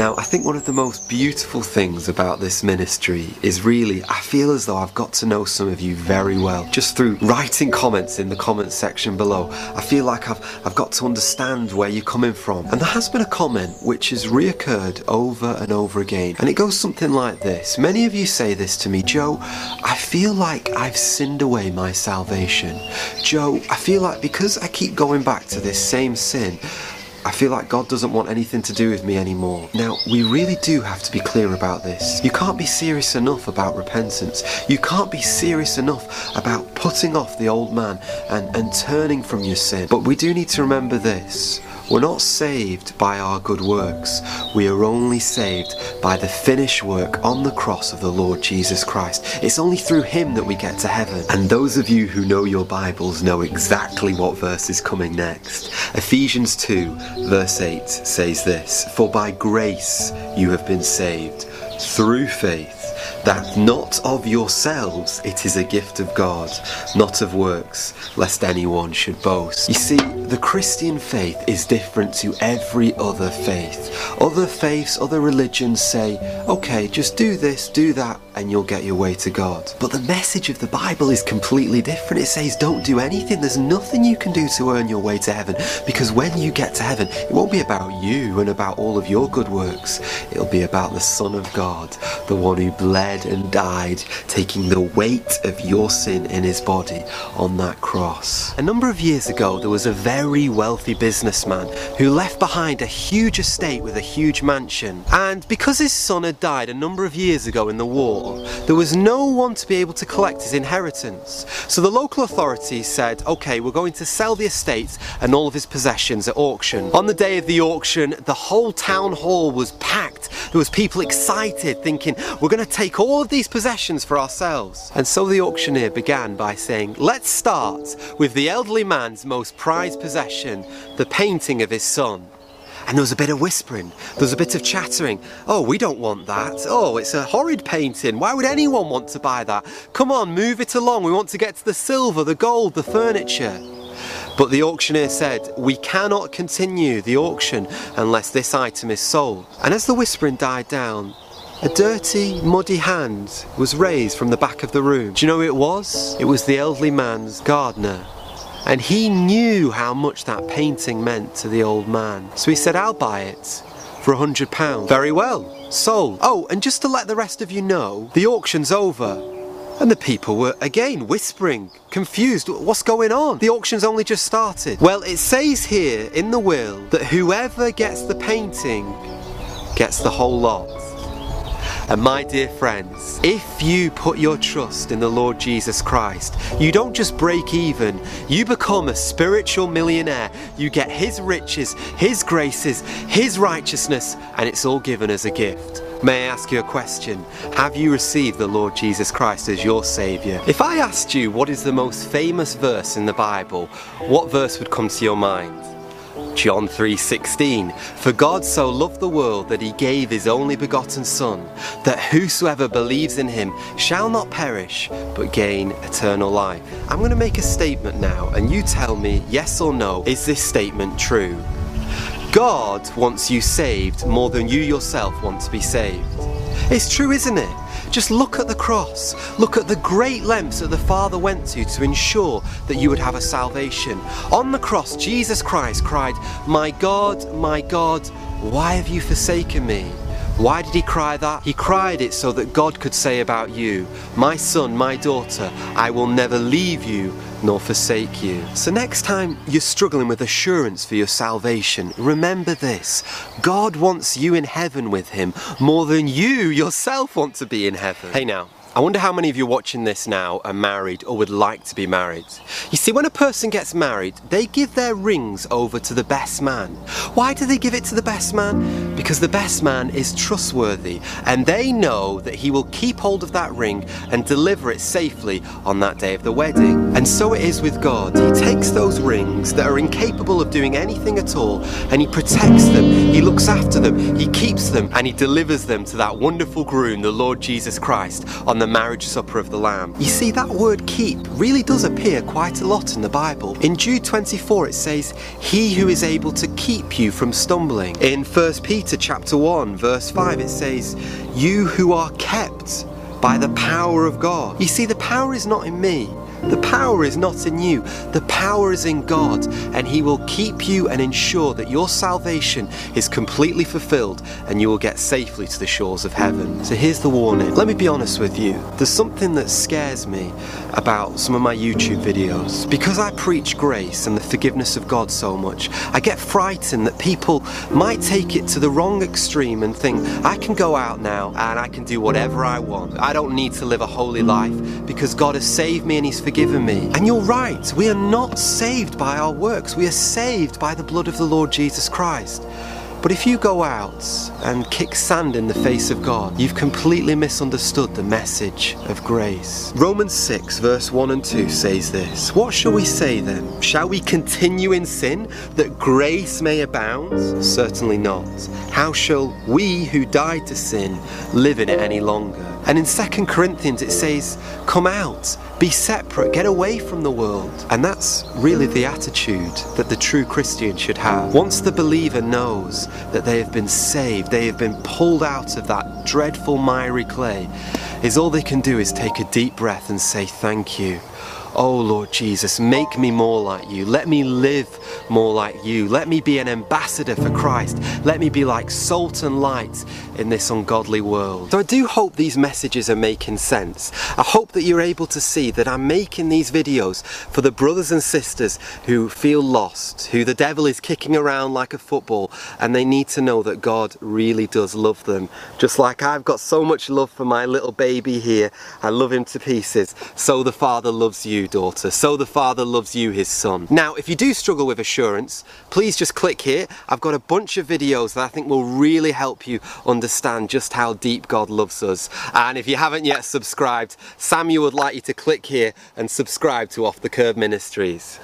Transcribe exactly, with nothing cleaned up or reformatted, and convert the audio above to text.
Now, I think one of the most beautiful things about this ministry is really, I feel as though I've got to know some of you very well. Just through writing comments in the comments section below, I feel like I've, I've got to understand where you're coming from. And there has been a comment which has reoccurred over and over again, and it goes something like this. Many of you say this to me, Joe, I feel like I've sinned away my salvation. Joe, I feel like because I keep going back to this same sin, I feel like God doesn't want anything to do with me anymore. Now, we really do have to be clear about this. You can't be serious enough about repentance. You can't be serious enough about putting off the old man and, and turning from your sin. But we do need to remember this. We're not saved by our good works. We are only saved by the finished work on the cross of the Lord Jesus Christ. It's only through him that we get to heaven. And those of you who know your Bibles know exactly what verse is coming next. Ephesians two verse eight says this, "For by grace you have been saved, through faith, that not of yourselves, it is a gift of God, not of works, lest anyone should boast." You see, the Christian faith is different to every other faith. Other faiths, other religions say, okay, just do this, do that, and you'll get your way to God. But the message of the Bible is completely different. It says don't do anything. There's nothing you can do to earn your way to heaven, because when you get to heaven, it won't be about you and about all of your good works. It'll be about the Son of God, the one who bled and died, taking the weight of your sin in his body on that cross. A number of years ago, there was a very wealthy businessman who left behind a huge estate with a huge mansion. And because his son had died a number of years ago in the war, there was no one to be able to collect his inheritance. So the local authorities said, okay, we're going to sell the estate and all of his possessions at auction. On the day of the auction, the whole town hall was packed. There was people excited, thinking, we're going to take all of these possessions for ourselves. And so the auctioneer began by saying, let's start with the elderly man's most prized possession, the painting of his son. And there was a bit of whispering, there was a bit of chattering. Oh, we don't want that. Oh, it's a horrid painting. Why would anyone want to buy that? Come on, move it along. We want to get to the silver, the gold, the furniture. But the auctioneer said, we cannot continue the auction unless this item is sold. And as the whispering died down, a dirty, muddy hand was raised from the back of the room. Do you know who it was? It was the elderly man's gardener. And he knew how much that painting meant to the old man. So he said, I'll buy it for a hundred pounds. Very well, sold. Oh, and just to let the rest of you know, the auction's over. And the people were again whispering, confused, what's going on? The auction's only just started. Well, it says here in the will that whoever gets the painting gets the whole lot. And my dear friends, if you put your trust in the Lord Jesus Christ, you don't just break even, you become a spiritual millionaire. You get his riches, his graces, his righteousness, and it's all given as a gift. May I ask you a question? Have you received the Lord Jesus Christ as your Saviour? If I asked you what is the most famous verse in the Bible, what verse would come to your mind? John three sixteen, "For God so loved the world that he gave his only begotten Son, that whosoever believes in him shall not perish, but gain eternal life." I'm going to make a statement now, and you tell me yes or no, is this statement true? God wants you saved more than you yourself want to be saved. It's true, isn't it? Just look at the cross. Look at the great lengths that the Father went to to ensure that you would have a salvation. On the cross, Jesus Christ cried, "My God, my God, why have you forsaken me?" Why did he cry that? He cried it so that God could say about you, "My son, my daughter, I will never leave you nor forsake you." So next time you're struggling with assurance for your salvation, remember this: God wants you in heaven with him more than you yourself want to be in heaven. Hey now, I wonder how many of you watching this now are married or would like to be married. You see, when a person gets married, they give their rings over to the best man. Why do they give it to the best man? Because the best man is trustworthy, and they know that he will keep hold of that ring and deliver it safely on that day of the wedding. And so it is with God. He takes those rings that are incapable of doing anything at all, and he protects them, he looks after them, he keeps them, and he delivers them to that wonderful groom, the Lord Jesus Christ, on the marriage supper of the Lamb. You see, that word keep really does appear quite a lot in the Bible. In Jude twenty-four it says, "He who is able to keep you from stumbling." In First Peter Peter chapter one, verse five, it says, "You who are kept by the power of God." You see, the power is not in me. The power is not in you. The power is in God, and He will keep you and ensure that your salvation is completely fulfilled and you will get safely to the shores of heaven. So here's the warning. Let me be honest with you. There's something that scares me about some of my YouTube videos. Because I preach grace and the forgiveness of God so much, I get frightened that people might take it to the wrong extreme and think, I can go out now and I can do whatever I want. I don't need to live a holy life because God has saved me and He's forgiven Forgiven me. And you're right, we are not saved by our works, we are saved by the blood of the Lord Jesus Christ. But if you go out and kick sand in the face of God, you've completely misunderstood the message of grace. Romans six verse one and two says this, "What shall we say then? Shall we continue in sin that grace may abound? Certainly not. How shall we who died to sin live in it any longer?" And in Second Corinthians it says, "Come out, be separate, get away from the world." And that's really the attitude that the true Christian should have. Once the believer knows that they have been saved, they have been pulled out of that dreadful miry clay, is all they can do is take a deep breath and say, "Thank you. Oh Lord Jesus, make me more like you. Let me live more like you. Let me be an ambassador for Christ. Let me be like salt and light in this ungodly world." So I do hope these messages are making sense. I hope that you're able to see that I'm making these videos for the brothers and sisters who feel lost, who the devil is kicking around like a football, and they need to know that God really does love them. Just like I've got so much love for my little baby here. I love him to pieces. So the Father loves you, daughter. So the Father loves you, His Son. Now, if you do struggle with assurance, please just click here. I've got a bunch of videos that I think will really help you understand just how deep God loves us. And if you haven't yet subscribed, Samuel would like you to click here and subscribe to Off the Curb Ministries.